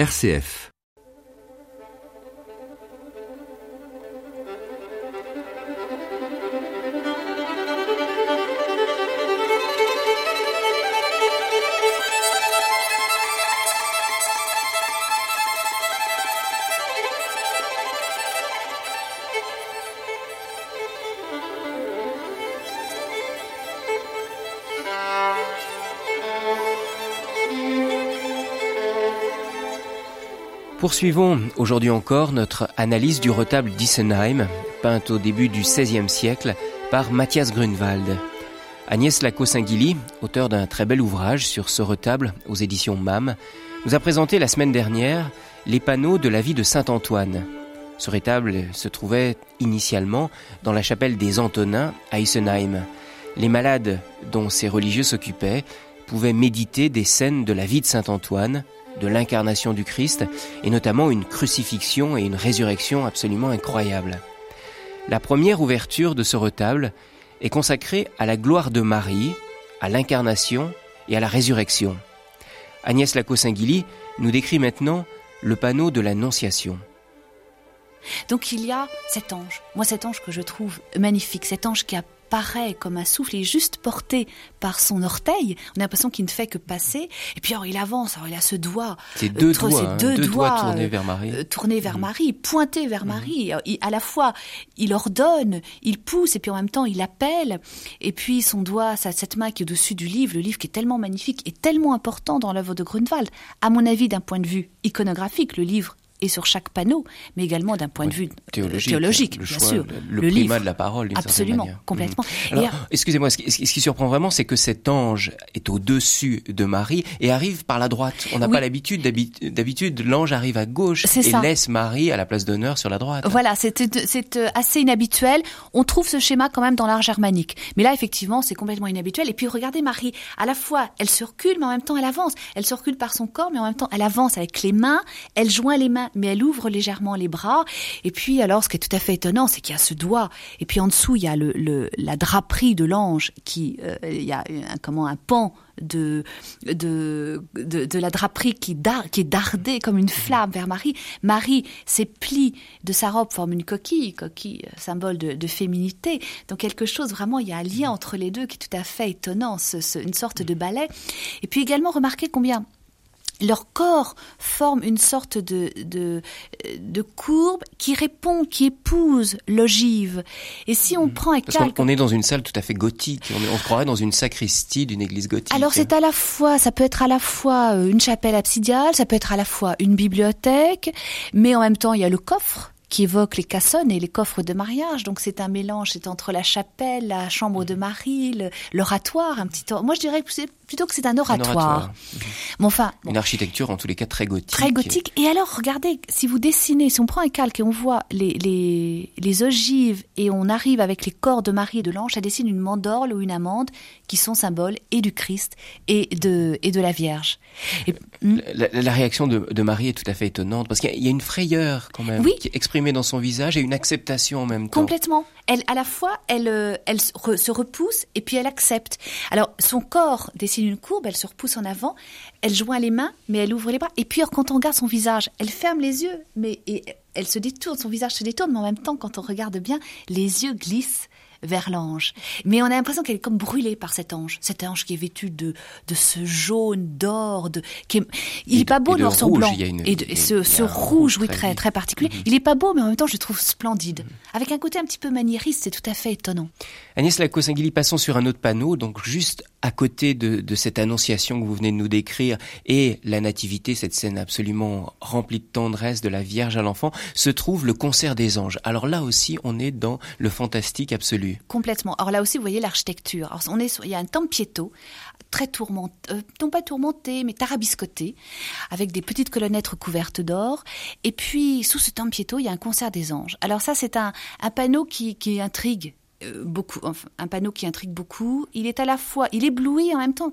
RCF. Poursuivons aujourd'hui encore notre analyse du retable d'Issenheim, peint au début du XVIe siècle par Matthias Grünewald. Agnès Lacoste-Singilly, auteure d'un très bel ouvrage sur ce retable aux éditions MAM, nous a présenté la semaine dernière les panneaux de la vie de Saint-Antoine. Ce retable se trouvait initialement dans la chapelle des Antonins à Issenheim. Les malades dont ces religieux s'occupaient pouvaient méditer des scènes de la vie de Saint-Antoine, de l'incarnation du Christ, et notamment une crucifixion et une résurrection absolument incroyables. La première ouverture de ce retable est consacrée à la gloire de Marie, à l'incarnation et à la résurrection. Agnès Lacoste-Singilly nous décrit maintenant le panneau de l'Annonciation. Donc il y a cet ange, cet ange que je trouve magnifique, cet ange qui apparaît comme un souffle, il est juste porté par son orteil, on a l'impression qu'il ne fait que passer, et puis alors il avance, alors il a ce doigt, ses deux doigts tournés vers Marie, pointés vers Marie, il, à la fois il ordonne, il pousse, et puis en même temps il appelle, et puis son doigt, cette main qui est au-dessus du livre, le livre qui est tellement magnifique et tellement important dans l'œuvre de Grünewald, à mon avis d'un point de vue iconographique, le livre et sur chaque panneau, mais également d'un point de vue théologique bien choix, sûr. Le primat livre, de la parole, d'une absolument, certaine manière. Complètement. Alors, excusez-moi, ce qui surprend vraiment, c'est que cet ange est au-dessus de Marie et arrive par la droite. On n'a pas l'habitude, d'habitude, l'ange arrive à gauche laisse Marie à la place d'honneur sur la droite. Voilà, c'est assez inhabituel. On trouve ce schéma quand même dans l'art germanique. Mais là, effectivement, c'est complètement inhabituel. Et puis, regardez Marie, à la fois, elle se recule, mais en même temps, elle avance. Elle se recule par son corps, mais en même temps, elle avance avec les mains. Elle joint les mains, mais elle ouvre légèrement les bras. Et puis, alors, ce qui est tout à fait étonnant, c'est qu'il y a ce doigt. Et puis, en dessous, il y a la draperie de l'ange qui, il y a un pan de la draperie qui est dardée comme une flamme vers Marie. Marie, ses plis de sa robe forment une coquille, symbole de féminité. Donc, quelque chose, vraiment, il y a un lien entre les deux qui est tout à fait étonnant, une sorte de ballet. Et puis également, remarquez combien leur corps forme une sorte de courbe qui répond, qui épouse l'ogive. Et si on prend un calque... On est dans une salle tout à fait gothique. On se croirait dans une sacristie d'une église gothique. Alors c'est à la fois, ça peut être à la fois une chapelle absidiale, ça peut être à la fois une bibliothèque, mais en même temps il y a le coffre qui évoque les cassonnes et les coffres de mariage. Donc c'est un mélange, c'est entre la chapelle, la chambre de Marie, l'oratoire, un petit... Moi je dirais que c'est plutôt que c'est un oratoire. Mais enfin, une architecture en tous les cas très gothique. Très gothique. Et alors, regardez, si vous dessinez, si on prend un calque et on voit les ogives et on arrive avec les corps de Marie et de l'ange, ça dessine une mandorle ou une amande qui sont symboles et du Christ et de la Vierge. Et, la réaction de Marie est tout à fait étonnante parce qu'il y a une frayeur quand même qui est exprimée dans son visage et une acceptation en même temps. Complètement. Elle, à la fois, elle se repousse et puis elle accepte. Alors, son corps dessine une courbe, elle se repousse en avant, elle joint les mains, mais elle ouvre les bras. Et puis, alors, quand on regarde son visage, elle ferme les yeux, mais elle se détourne, son visage se détourne, mais en même temps, quand on regarde bien, les yeux glissent vers l'ange. Mais on a l'impression qu'elle est comme brûlée par cet ange qui est vêtu de ce jaune, d'or, il n'est pas beau l'or sur blanc. Ce rouge, très, très particulier. Il n'est pas beau, mais en même temps, je le trouve splendide. Avec un côté un petit peu maniériste, c'est tout à fait étonnant. Agnès Lacoste-Singilly, passons sur un autre panneau, donc juste à côté de cette annonciation que vous venez de nous décrire et la nativité, cette scène absolument remplie de tendresse de la Vierge à l'enfant, se trouve le concert des anges. Alors là aussi, on est dans le fantastique absolu. Complètement. Alors là aussi, vous voyez l'architecture. Alors il y a un temple Piéto, très tourmenté, non pas tourmenté, mais tarabiscoté, avec des petites colonnettes recouvertes d'or. Et puis, sous ce temple Piéto, il y a un concert des anges. Alors ça, c'est un panneau qui intrigue beaucoup. Enfin, un panneau qui intrigue beaucoup. Il est à la fois, il éblouit en même temps.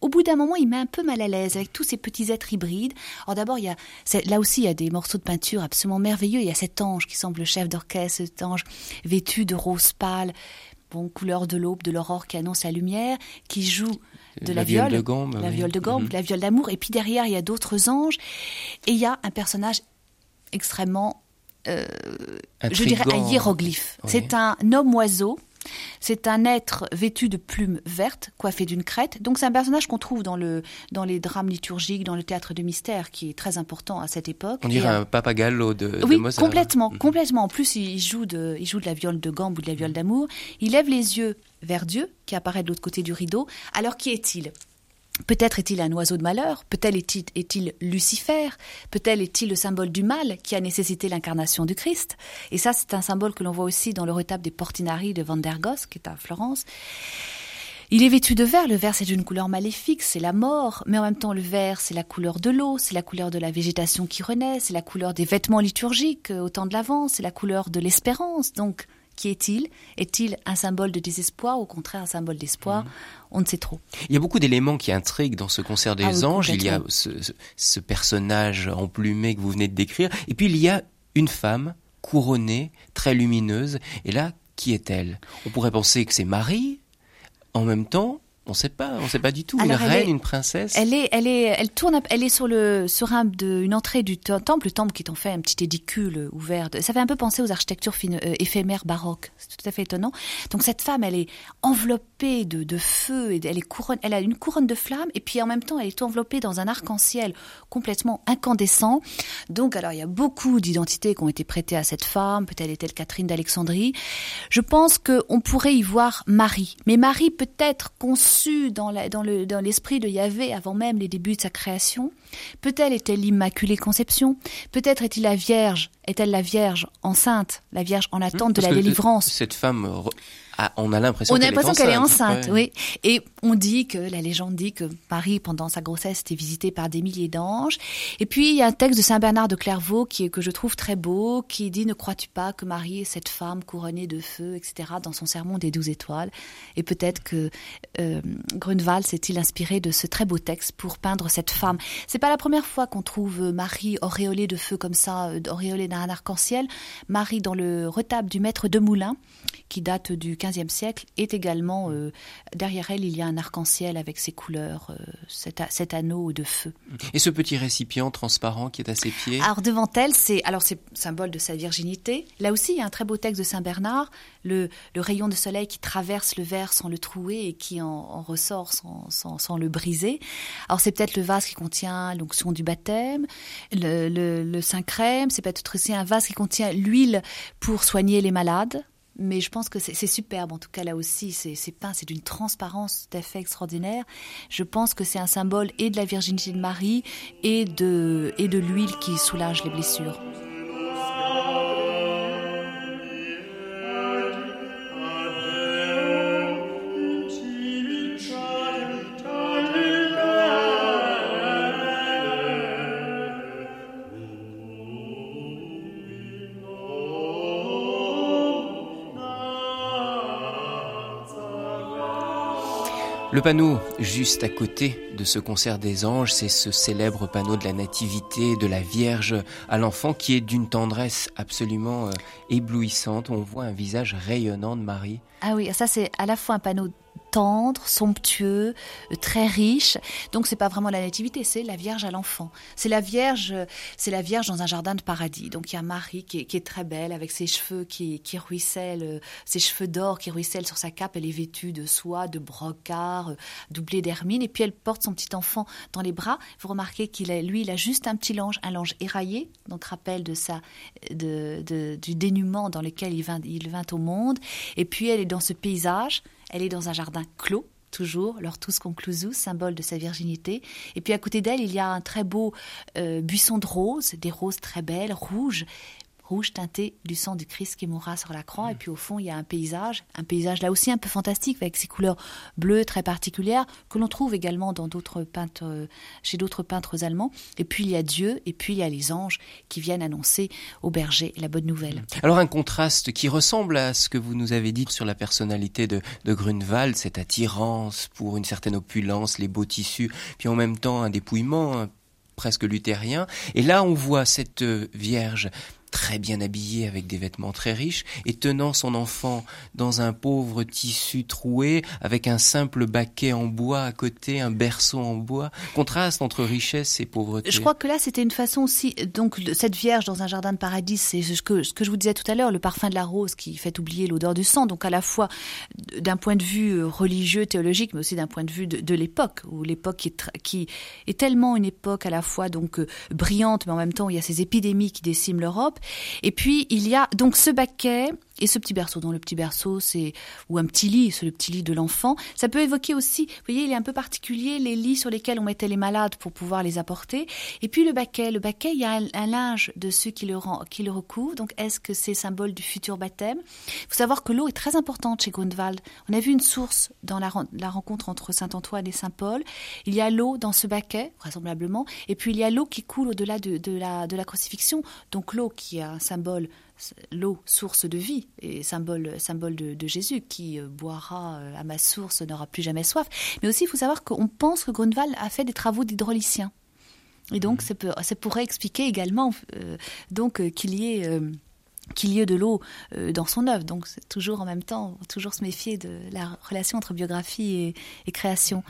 Au bout d'un moment, il met un peu mal à l'aise avec tous ces petits êtres hybrides. Alors d'abord, là aussi, il y a des morceaux de peinture absolument merveilleux. Il y a cet ange qui semble le chef d'orchestre, cet ange vêtu de rose pâle, couleur de l'aube, de l'aurore qui annonce la lumière, qui joue de la viole de Gambe, la viole de Gambe, la viole d'amour. Et puis derrière, il y a d'autres anges. Et il y a un personnage extrêmement, je dirais, un hiéroglyphe. Oui. C'est un homme-oiseau. C'est un être vêtu de plumes vertes, coiffé d'une crête. Donc c'est un personnage qu'on trouve dans les drames liturgiques, dans le théâtre de mystère, qui est très important à cette époque. On dirait un papagallo de oui, Mozart. Oui, complètement. En plus, il joue de la viole de Gambe ou de la viole d'amour. Il lève les yeux vers Dieu, qui apparaît de l'autre côté du rideau. Alors qui est-il ? Peut-être est-il un oiseau de malheur, peut-être est-il Lucifer, peut-être est-il le symbole du mal qui a nécessité l'incarnation du Christ. Et ça, c'est un symbole que l'on voit aussi dans le retable des Portinari de Van der Goes, qui est à Florence. Il est vêtu de vert, le vert c'est d'une couleur maléfique, c'est la mort, mais en même temps le vert c'est la couleur de l'eau, c'est la couleur de la végétation qui renaît, c'est la couleur des vêtements liturgiques au temps de l'Avent, c'est la couleur de l'espérance, donc... Qui est-il ? Est-il un symbole de désespoir ou au contraire un symbole d'espoir ? On ne sait trop. Il y a beaucoup d'éléments qui intriguent dans ce concert des anges. Il y a ce personnage emplumé que vous venez de décrire. Et puis il y a une femme couronnée, très lumineuse. Et là, qui est-elle ? On pourrait penser que c'est Marie. En même temps, on ne sait pas du tout. Alors une reine, une princesse. Elle est sur le serin d'une entrée du temple, le temple qui est en fait un petit édicule ouvert. Ça fait un peu penser aux architectures éphémères baroques. C'est tout à fait étonnant. Donc cette femme, elle est enveloppée de feu, et elle a une couronne de flammes, et puis en même temps, elle est enveloppée dans un arc-en-ciel complètement incandescent. Donc alors, il y a beaucoup d'identités qui ont été prêtées à cette femme. Peut-être est-elle Catherine d'Alexandrie. Je pense qu'on pourrait y voir Marie, mais Marie peut-être dans l'esprit de Yahvé avant même les débuts de sa création. Peut-être est-elle l'Immaculée Conception. Peut-être est-elle la Vierge. Est-elle la Vierge enceinte, la Vierge en attente de la délivrance. Cette femme, on a l'impression qu'elle est enceinte. Ouais. Oui. Et on dit que la légende dit que Marie, pendant sa grossesse, était visitée par des milliers d'anges. Et puis il y a un texte de Saint Bernard de Clairvaux que je trouve très beau, qui dit: ne crois-tu pas que Marie est cette femme couronnée de feu, etc. Dans son sermon des 12 étoiles. Et peut-être que Grünewald s'est-il inspiré de ce très beau texte pour peindre cette femme. C'est pas la première fois qu'on trouve Marie auréolée de feu comme ça, auréolée d'un arc-en-ciel. Marie, dans le retable du Maître de Moulins, qui date du XVe siècle, est également... derrière elle, il y a un arc-en-ciel avec ses couleurs, cet anneau de feu. Et ce petit récipient transparent qui est à ses pieds ? Alors, devant elle, c'est symbole de sa virginité. Là aussi, il y a un très beau texte de Saint Bernard, le rayon de soleil qui traverse le verre sans le trouer et qui en ressort sans le briser. Alors, c'est peut-être le vase qui contient l'onction du baptême, le Saint-Crème, c'est peut-être aussi un vase qui contient l'huile pour soigner les malades. Mais je pense que c'est superbe, en tout cas là aussi, c'est peint, c'est d'une transparence tout à fait extraordinaire. Je pense que c'est un symbole et de la virginité de Marie et de l'huile qui soulage les blessures. Le panneau juste à côté de ce concert des anges, c'est ce célèbre panneau de la nativité, de la Vierge à l'enfant, qui est d'une tendresse absolument éblouissante. On voit un visage rayonnant de Marie. Ah oui, ça c'est à la fois un panneau tendre, somptueux, très riche. Donc c'est pas vraiment la nativité, c'est la Vierge à l'enfant. C'est la Vierge dans un jardin de paradis. Donc il y a Marie qui est très belle, avec ses cheveux qui ruissellent, ses cheveux d'or qui ruissellent sur sa cape. Elle est vêtue de soie, de brocart, doublée d'hermine. Et puis elle porte son petit enfant dans les bras. Vous remarquez qu'il a juste un petit lange, un lange éraillé, donc rappel du dénuement dans lequel il vint au monde. Et puis elle est dans ce paysage. Elle est dans un jardin clos, toujours, l'ortus conclusus, symbole de sa virginité. Et puis à côté d'elle, il y a un très beau buisson de roses, des roses très belles, rouges teintées du sang du Christ qui mourra sur la croix. Et puis au fond, il y a un paysage là aussi un peu fantastique, avec ses couleurs bleues très particulières, que l'on trouve également chez d'autres peintres allemands. Et puis il y a Dieu, et puis il y a les anges qui viennent annoncer aux bergers la bonne nouvelle. Alors un contraste qui ressemble à ce que vous nous avez dit sur la personnalité de Grünewald, cette attirance pour une certaine opulence, les beaux tissus, puis en même temps un dépouillement presque luthérien. Et là, on voit cette Vierge très bien habillé avec des vêtements très riches et tenant son enfant dans un pauvre tissu troué avec un simple baquet en bois à côté, un berceau en bois. Contraste entre richesse et pauvreté. Je crois que là, c'était une façon aussi... Donc, cette Vierge dans un jardin de paradis, c'est ce que je vous disais tout à l'heure, le parfum de la rose qui fait oublier l'odeur du sang. Donc, à la fois d'un point de vue religieux, théologique, mais aussi d'un point de vue de l'époque, où l'époque qui est tellement une époque à la fois donc brillante, mais en même temps, il y a ces épidémies qui déciment l'Europe. Et puis, il y a donc ce baquet et ce petit berceau. Dans le petit berceau, ou un petit lit, c'est le petit lit de l'enfant. Ça peut évoquer aussi, vous voyez, il est un peu particulier, les lits sur lesquels on mettait les malades pour pouvoir les apporter. Et puis le baquet, il y a un linge de ceux qui le recouvrent. Donc, est-ce que c'est symbole du futur baptême ? Il faut savoir que l'eau est très importante chez Grünewald. On a vu une source dans la rencontre entre Saint-Antoine et Saint-Paul. Il y a l'eau dans ce baquet, vraisemblablement. Et puis, il y a l'eau qui coule au-delà de la crucifixion. Donc, l'eau qui est un symbole... L'eau, source de vie, et symbole de Jésus qui boira à ma source, n'aura plus jamais soif. Mais aussi, il faut savoir qu'on pense que Grünewald a fait des travaux d'hydraulicien. Et donc, ça pourrait expliquer également qu'il y ait de l'eau dans son œuvre. Donc, c'est toujours en même temps, toujours se méfier de la relation entre biographie et création.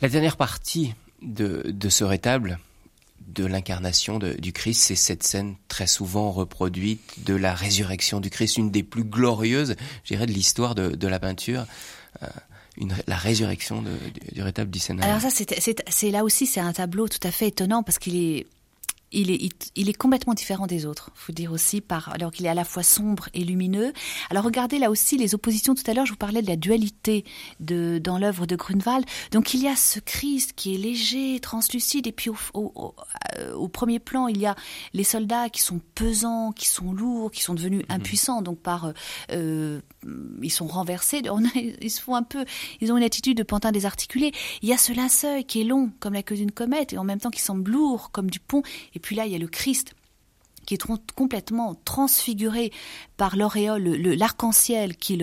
La dernière partie de ce rétable... de l'incarnation du Christ, c'est cette scène très souvent reproduite de la résurrection du Christ, une des plus glorieuses, je dirais, de l'histoire de la peinture, la résurrection du rétable d'Issenheim. Alors ça, c'est là aussi, c'est un tableau tout à fait étonnant parce qu'il est... Il est complètement différent des autres, faut dire aussi, alors qu'il est à la fois sombre et lumineux. Alors regardez là aussi les oppositions. Tout à l'heure, je vous parlais de la dualité dans l'œuvre de Grünewald. Donc il y a ce Christ qui est léger, translucide, et puis au premier plan, il y a les soldats qui sont pesants, qui sont lourds, qui sont devenus impuissants. Donc ils sont renversés. Ils ont une attitude de pantin désarticulé. Il y a ce linceul qui est long comme la queue d'une comète et en même temps qui semble lourd comme du pont. Et puis là, il y a le Christ qui est complètement transfiguré par l'auréole, l'arc-en-ciel qui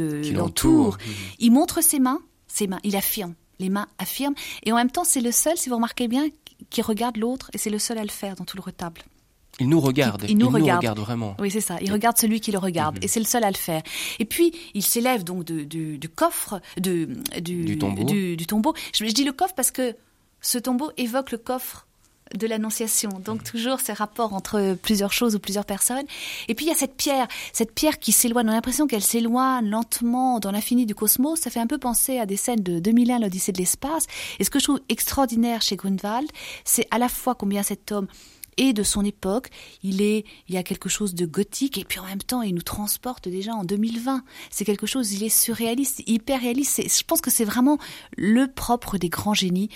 l'entoure. Il montre ses mains, il affirme, les mains affirment. Et en même temps, c'est le seul, si vous remarquez bien, qui regarde l'autre, et c'est le seul à le faire dans tout le retable. Il nous regarde. Il nous regarde vraiment. Oui, c'est ça. Il regarde celui qui le regarde. Et c'est le seul à le faire. Et puis, il s'élève donc du coffre, du tombeau. Je dis le coffre parce que ce tombeau évoque le coffre de l'Annonciation, donc toujours ces rapports entre plusieurs choses ou plusieurs personnes. Et puis il y a cette pierre qui s'éloigne, on a l'impression qu'elle s'éloigne lentement dans l'infini du cosmos, ça fait un peu penser à des scènes de 2001, l'Odyssée de l'espace. Et ce que je trouve extraordinaire chez Grünewald, c'est à la fois combien cet homme est de son époque, il y a quelque chose de gothique, et puis en même temps il nous transporte déjà en 2020. C'est quelque chose, il est surréaliste, hyper réaliste. Je pense que c'est vraiment le propre des grands génies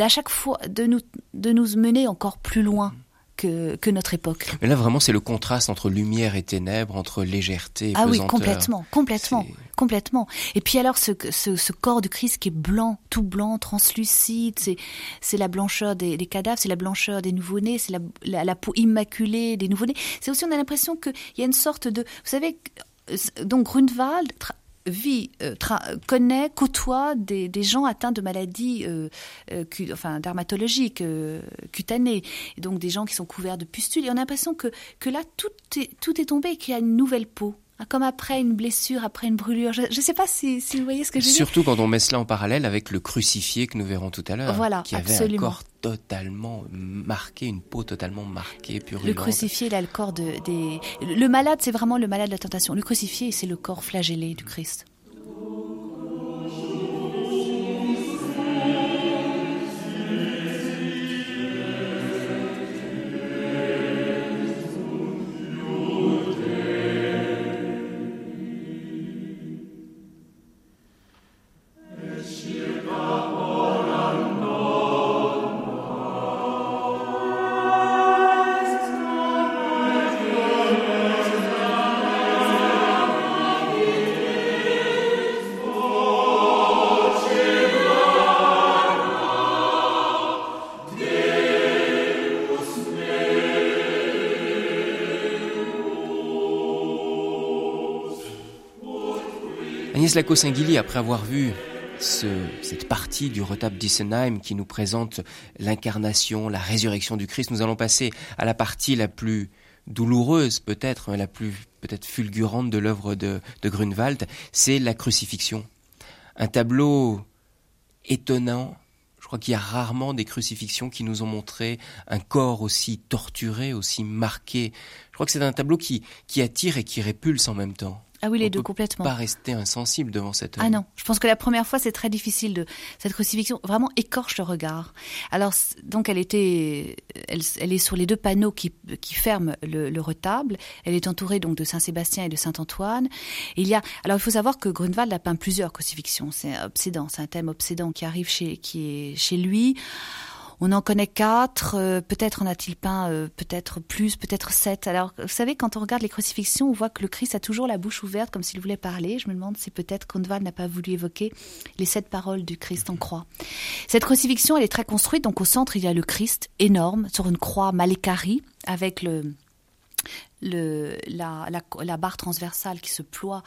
à chaque fois de nous mener encore plus loin que notre époque. Mais là vraiment c'est le contraste entre lumière et ténèbres, entre légèreté et pesanteur. Ah oui, complètement. Et puis alors ce corps du Christ qui est blanc, tout blanc, translucide, c'est la blancheur des cadavres, c'est la blancheur des nouveau-nés, c'est la peau immaculée des nouveau-nés. C'est aussi, on a l'impression qu'il y a une sorte de... Vous savez, donc Grünewald côtoie des gens atteints de maladies dermatologiques, cutanées, et donc des gens qui sont couverts de pustules. Et on a l'impression que là, tout est tombé et qu'il y a une nouvelle peau. Comme après une blessure, après une brûlure. Je ne sais pas si vous voyez ce que je veux dire. Surtout quand on met cela en parallèle avec le crucifié que nous verrons tout à l'heure. Voilà, qui avait absolument. Un corps totalement marqué, une peau totalement marquée, purulente. Le crucifié, il a le corps Le malade, c'est vraiment le malade de la tentation. Le crucifié, c'est le corps flagellé du Christ. Agnès Lacoste-Singilly, après avoir vu cette partie du retable d'Issenheim qui nous présente l'incarnation, la résurrection du Christ, nous allons passer à la partie la plus douloureuse peut-être, la plus peut-être fulgurante de l'œuvre de Grünewald, c'est la crucifixion. Un tableau étonnant, je crois qu'il y a rarement des crucifixions qui nous ont montré un corps aussi torturé, aussi marqué. Je crois que c'est un tableau qui attire et qui répulse en même temps. Ah oui, les deux complètement. On ne peut pas rester insensible devant cette œuvre. Ah non, je pense que la première fois, c'est très difficile. Cette crucifixion vraiment écorche le regard. Alors, donc, elle est sur les deux panneaux qui ferment le retable. Elle est entourée donc de Saint-Sébastien et de Saint-Antoine. Il faut savoir que Grünewald a peint plusieurs crucifixions. C'est obsédant, c'est un thème obsédant qui est chez lui. On en connaît 4, peut-être en a-t-il peint peut-être plus, peut-être 7. Alors, vous savez, quand on regarde les crucifixions, on voit que le Christ a toujours la bouche ouverte, comme s'il voulait parler. Je me demande si peut-être Grünewald n'a pas voulu évoquer les 7 paroles du Christ en croix. Cette crucifixion, elle est très construite. Donc, au centre, il y a le Christ, énorme, sur une croix mal équarrie, avec la barre transversale qui se ploie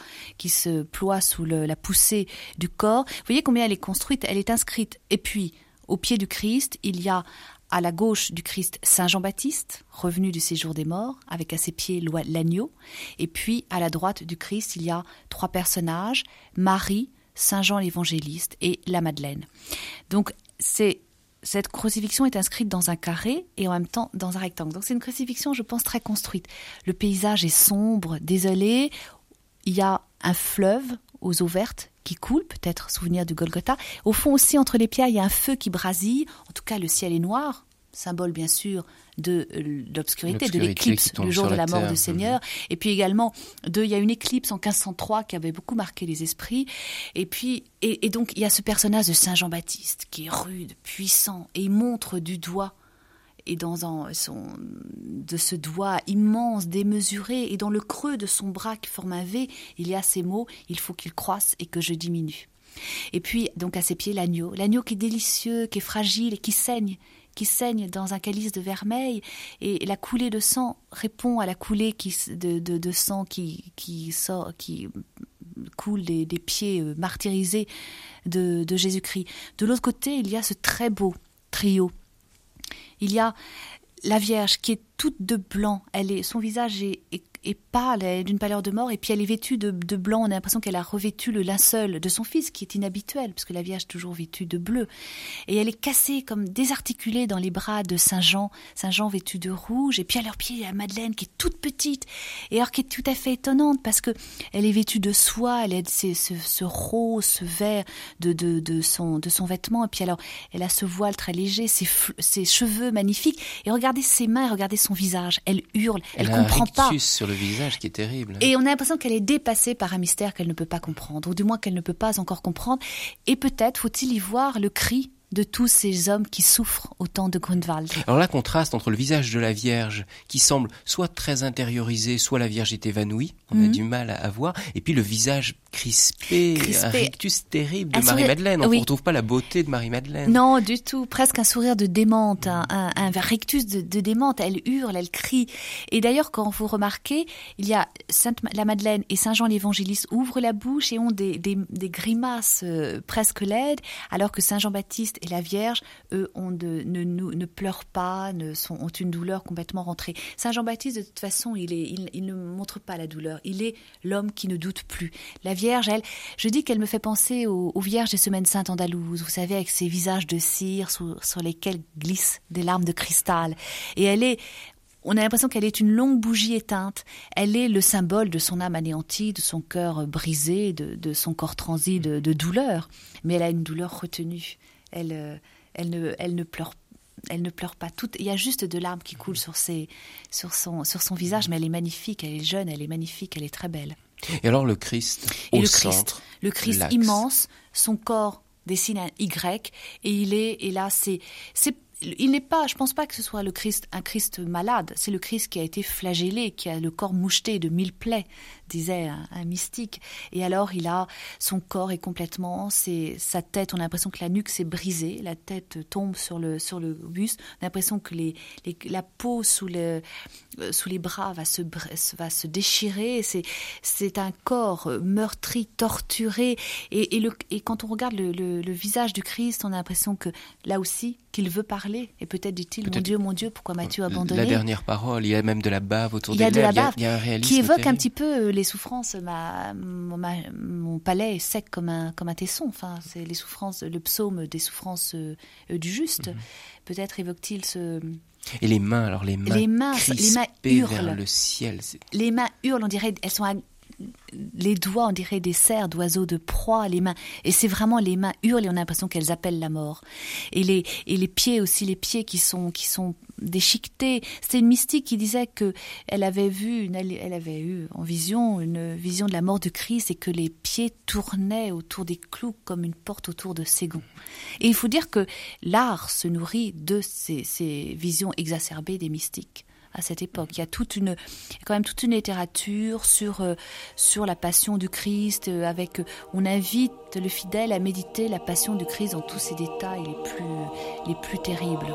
sous la poussée du corps. Vous voyez combien elle est construite, elle est inscrite. Et puis, au pied du Christ, il y a à la gauche du Christ Saint Jean-Baptiste, revenu du séjour des morts, avec à ses pieds l'agneau. Et puis à la droite du Christ, il y a 3 personnages, Marie, Saint Jean l'Évangéliste et la Madeleine. Donc cette crucifixion est inscrite dans un carré et en même temps dans un rectangle. Donc c'est une crucifixion, je pense, très construite. Le paysage est sombre, désolé. Il y a un fleuve aux eaux vertes qui coule, peut-être souvenir du Golgotha. Au fond aussi, entre les pierres, il y a un feu qui brasille. En tout cas, le ciel est noir, symbole bien sûr de l'obscurité, de l'éclipse du jour de la mort du Seigneur. Et puis également, il y a une éclipse en 1503 qui avait beaucoup marqué les esprits. Et puis, et donc, il y a ce personnage de Saint Jean-Baptiste qui est rude, puissant, et il montre du doigt. Et de ce doigt immense, démesuré, et dans le creux de son bras qui forme un V, il y a ces mots « Il faut qu'il croisse et que je diminue ». Et puis, donc, à ses pieds, l'agneau. L'agneau qui est délicieux, qui est fragile, et qui saigne dans un calice de vermeil. Et la coulée de sang répond à la coulée de sang qui coule des pieds martyrisés de Jésus-Christ. De l'autre côté, il y a ce très beau trio. Il y a la Vierge qui est toute de blanc, son visage est pâle, elle est d'une pâleur de mort, et puis elle est vêtue de blanc, on a l'impression qu'elle a revêtu le linceul de son fils, qui est inhabituel, puisque la Vierge est toujours vêtue de bleu. Et elle est cassée, comme désarticulée dans les bras de Saint Jean vêtu de rouge, et puis à leurs pieds, il y a Madeleine qui est toute petite, et alors qui est tout à fait étonnante, parce qu'elle est vêtue de soie, elle a ce rose, ce vert de son vêtement, et puis alors, elle a ce voile très léger, ses cheveux magnifiques, et regardez ses mains, regardez son visage, elle hurle, elle comprend pas. Sur le visage qui est terrible. Et on a l'impression qu'elle est dépassée par un mystère qu'elle ne peut pas comprendre, ou du moins qu'elle ne peut pas encore comprendre. Et peut-être faut-il y voir le cri de tous ces hommes qui souffrent au temps de Grünewald. Alors là, contraste entre le visage de la Vierge, qui semble soit très intériorisé, soit la Vierge est évanouie, on a du mal à voir, et puis le visage crispé. Un rictus terrible de Marie-Madeleine. On ne retrouve pas la beauté de Marie-Madeleine. Non, du tout. Presque un sourire de démente, un rictus de démente. Elle hurle, elle crie. Et d'ailleurs, quand vous remarquez, il y a la Madeleine et Saint Jean l'Évangéliste ouvrent la bouche et ont des grimaces presque laides, alors que Saint Jean-Baptiste et la Vierge, eux, ne pleurent pas, ont une douleur complètement rentrée. Saint Jean-Baptiste, de toute façon, il ne montre pas la douleur. Il est l'homme qui ne doute plus. La Vierge, elle, je dis qu'elle me fait penser aux Vierges des Semaines Saintes andalouses, vous savez, avec ces visages de cire sur lesquels glissent des larmes de cristal. Et on a l'impression qu'elle est une longue bougie éteinte. Elle est le symbole de son âme anéantie, de son cœur brisé, de son corps transi de douleur. Mais elle a une douleur retenue. Elle ne pleure pas. Il y a juste de larmes qui coulent sur son visage, mais elle est magnifique, elle est jeune, elle est magnifique, elle est très belle. Et alors le Christ centre, le Christ l'axe. Immense, son corps dessine un Y, il n'est pas, je pense pas que ce soit un Christ malade, c'est le Christ qui a été flagellé, qui a le corps moucheté de 1000 plaies, disait, un mystique. Et alors, son corps est complètement, sa tête, on a l'impression que la nuque s'est brisée, la tête tombe sur le buste, on a l'impression que la peau sous les bras va se déchirer. C'est un corps meurtri, torturé. Et quand on regarde le visage du Christ, on a l'impression que là aussi, qu'il veut parler. Et peut-être dit-il, mon Dieu, pourquoi m'as-tu abandonné ? La dernière parole, il y a même de la bave autour des lèvres. Il y a un réalisme qui évoque un petit peu les souffrances. Mon palais est sec comme un tesson. Enfin, c'est les souffrances, le psaume des souffrances du juste. Mm-hmm. Peut-être évoque-t-il ce... Et les mains, alors les mains crispées vers le ciel. C'est... Les mains hurlent, on dirait, elles sont... Les doigts, on dirait des serres d'oiseaux de proie, les mains. Et c'est vraiment les mains hurlent et on a l'impression qu'elles appellent la mort. Et les pieds aussi, les pieds qui sont déchiquetés. C'est une mystique qui disait qu'elle avait eu en vision une vision de la mort du Christ et que les pieds tournaient autour des clous comme une porte autour de Ségon. Et il faut dire que l'art se nourrit de ces visions exacerbées des mystiques. À cette époque, il y a quand même toute une littérature sur la passion du Christ. On invite le fidèle à méditer la passion du Christ dans tous ses détails les plus terribles.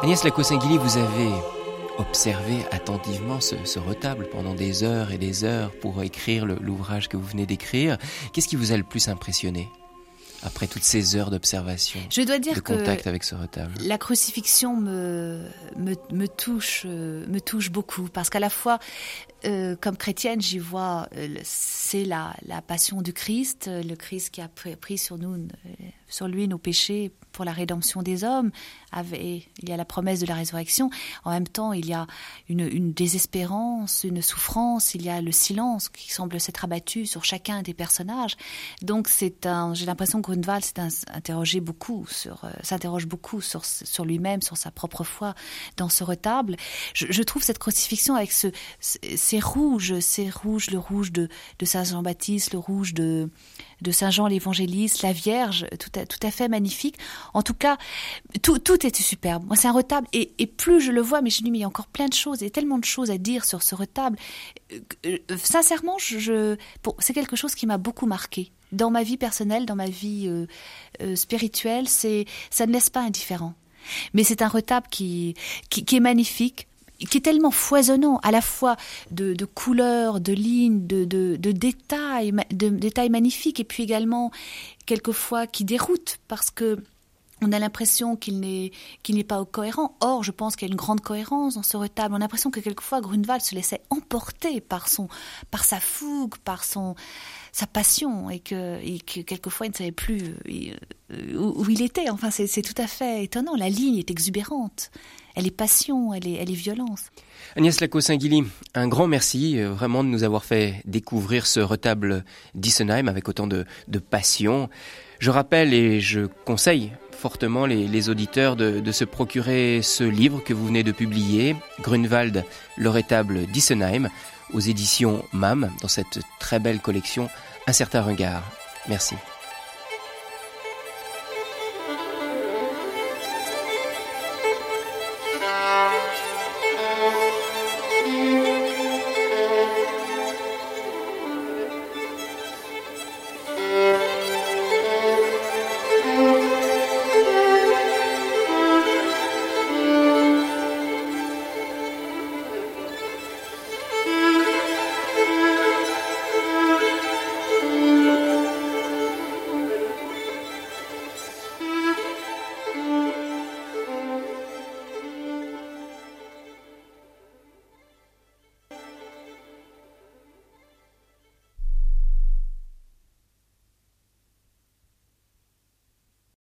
Agnès Lacoste-Singilly, vous avez observé attentivement ce retable pendant des heures et des heures pour écrire l'ouvrage que vous venez d'écrire. Qu'est-ce qui vous a le plus impressionné après toutes ces heures d'observation, de contact avec ce retable ? La crucifixion me touche beaucoup parce qu'à la fois, comme chrétienne, j'y vois, c'est la passion du Christ, le Christ qui a pris sur lui nos péchés pour la rédemption des hommes, il y a la promesse de la résurrection. En même temps, il y a une désespérance, une souffrance, il y a le silence qui semble s'être abattu sur chacun des personnages. Donc, j'ai l'impression que Grünewald s'interroge beaucoup sur lui-même, sur sa propre foi dans ce retable. Je trouve cette crucifixion avec ces rouges, le rouge de Saint Jean-Baptiste, le rouge de Saint Jean l'Évangéliste, la Vierge, tout à fait magnifique. En tout cas, tout était superbe. Moi, c'est un retable et plus je le vois, mais je dis mais il y a encore plein de choses, il y a tellement de choses à dire sur ce retable. Sincèrement, c'est quelque chose qui m'a beaucoup marquée. Dans ma vie personnelle, dans ma vie spirituelle, ça ne laisse pas indifférent. Mais c'est un retable qui est magnifique, qui est tellement foisonnant, à la fois de couleurs, de lignes, de détails, de détails magnifiques, et puis également, quelquefois, qui déroute, parce que on a l'impression qu'il n'est pas cohérent. Or, je pense qu'il y a une grande cohérence dans ce retable. On a l'impression que quelquefois, Grünewald se laissait emporter par sa fougue, par sa passion, et que quelquefois, il ne savait plus où il était. Enfin, c'est tout à fait étonnant. La ligne est exubérante. Elle est passion, elle est violence. Agnès Lacoste-Singilly, un grand merci vraiment de nous avoir fait découvrir ce retable d'Issenheim avec autant de passion. Je rappelle et je conseille fortement les auditeurs de se procurer ce livre que vous venez de publier, Grünewald, le retable d'Issenheim, aux éditions MAM, dans cette très belle collection Un certain regard. Merci.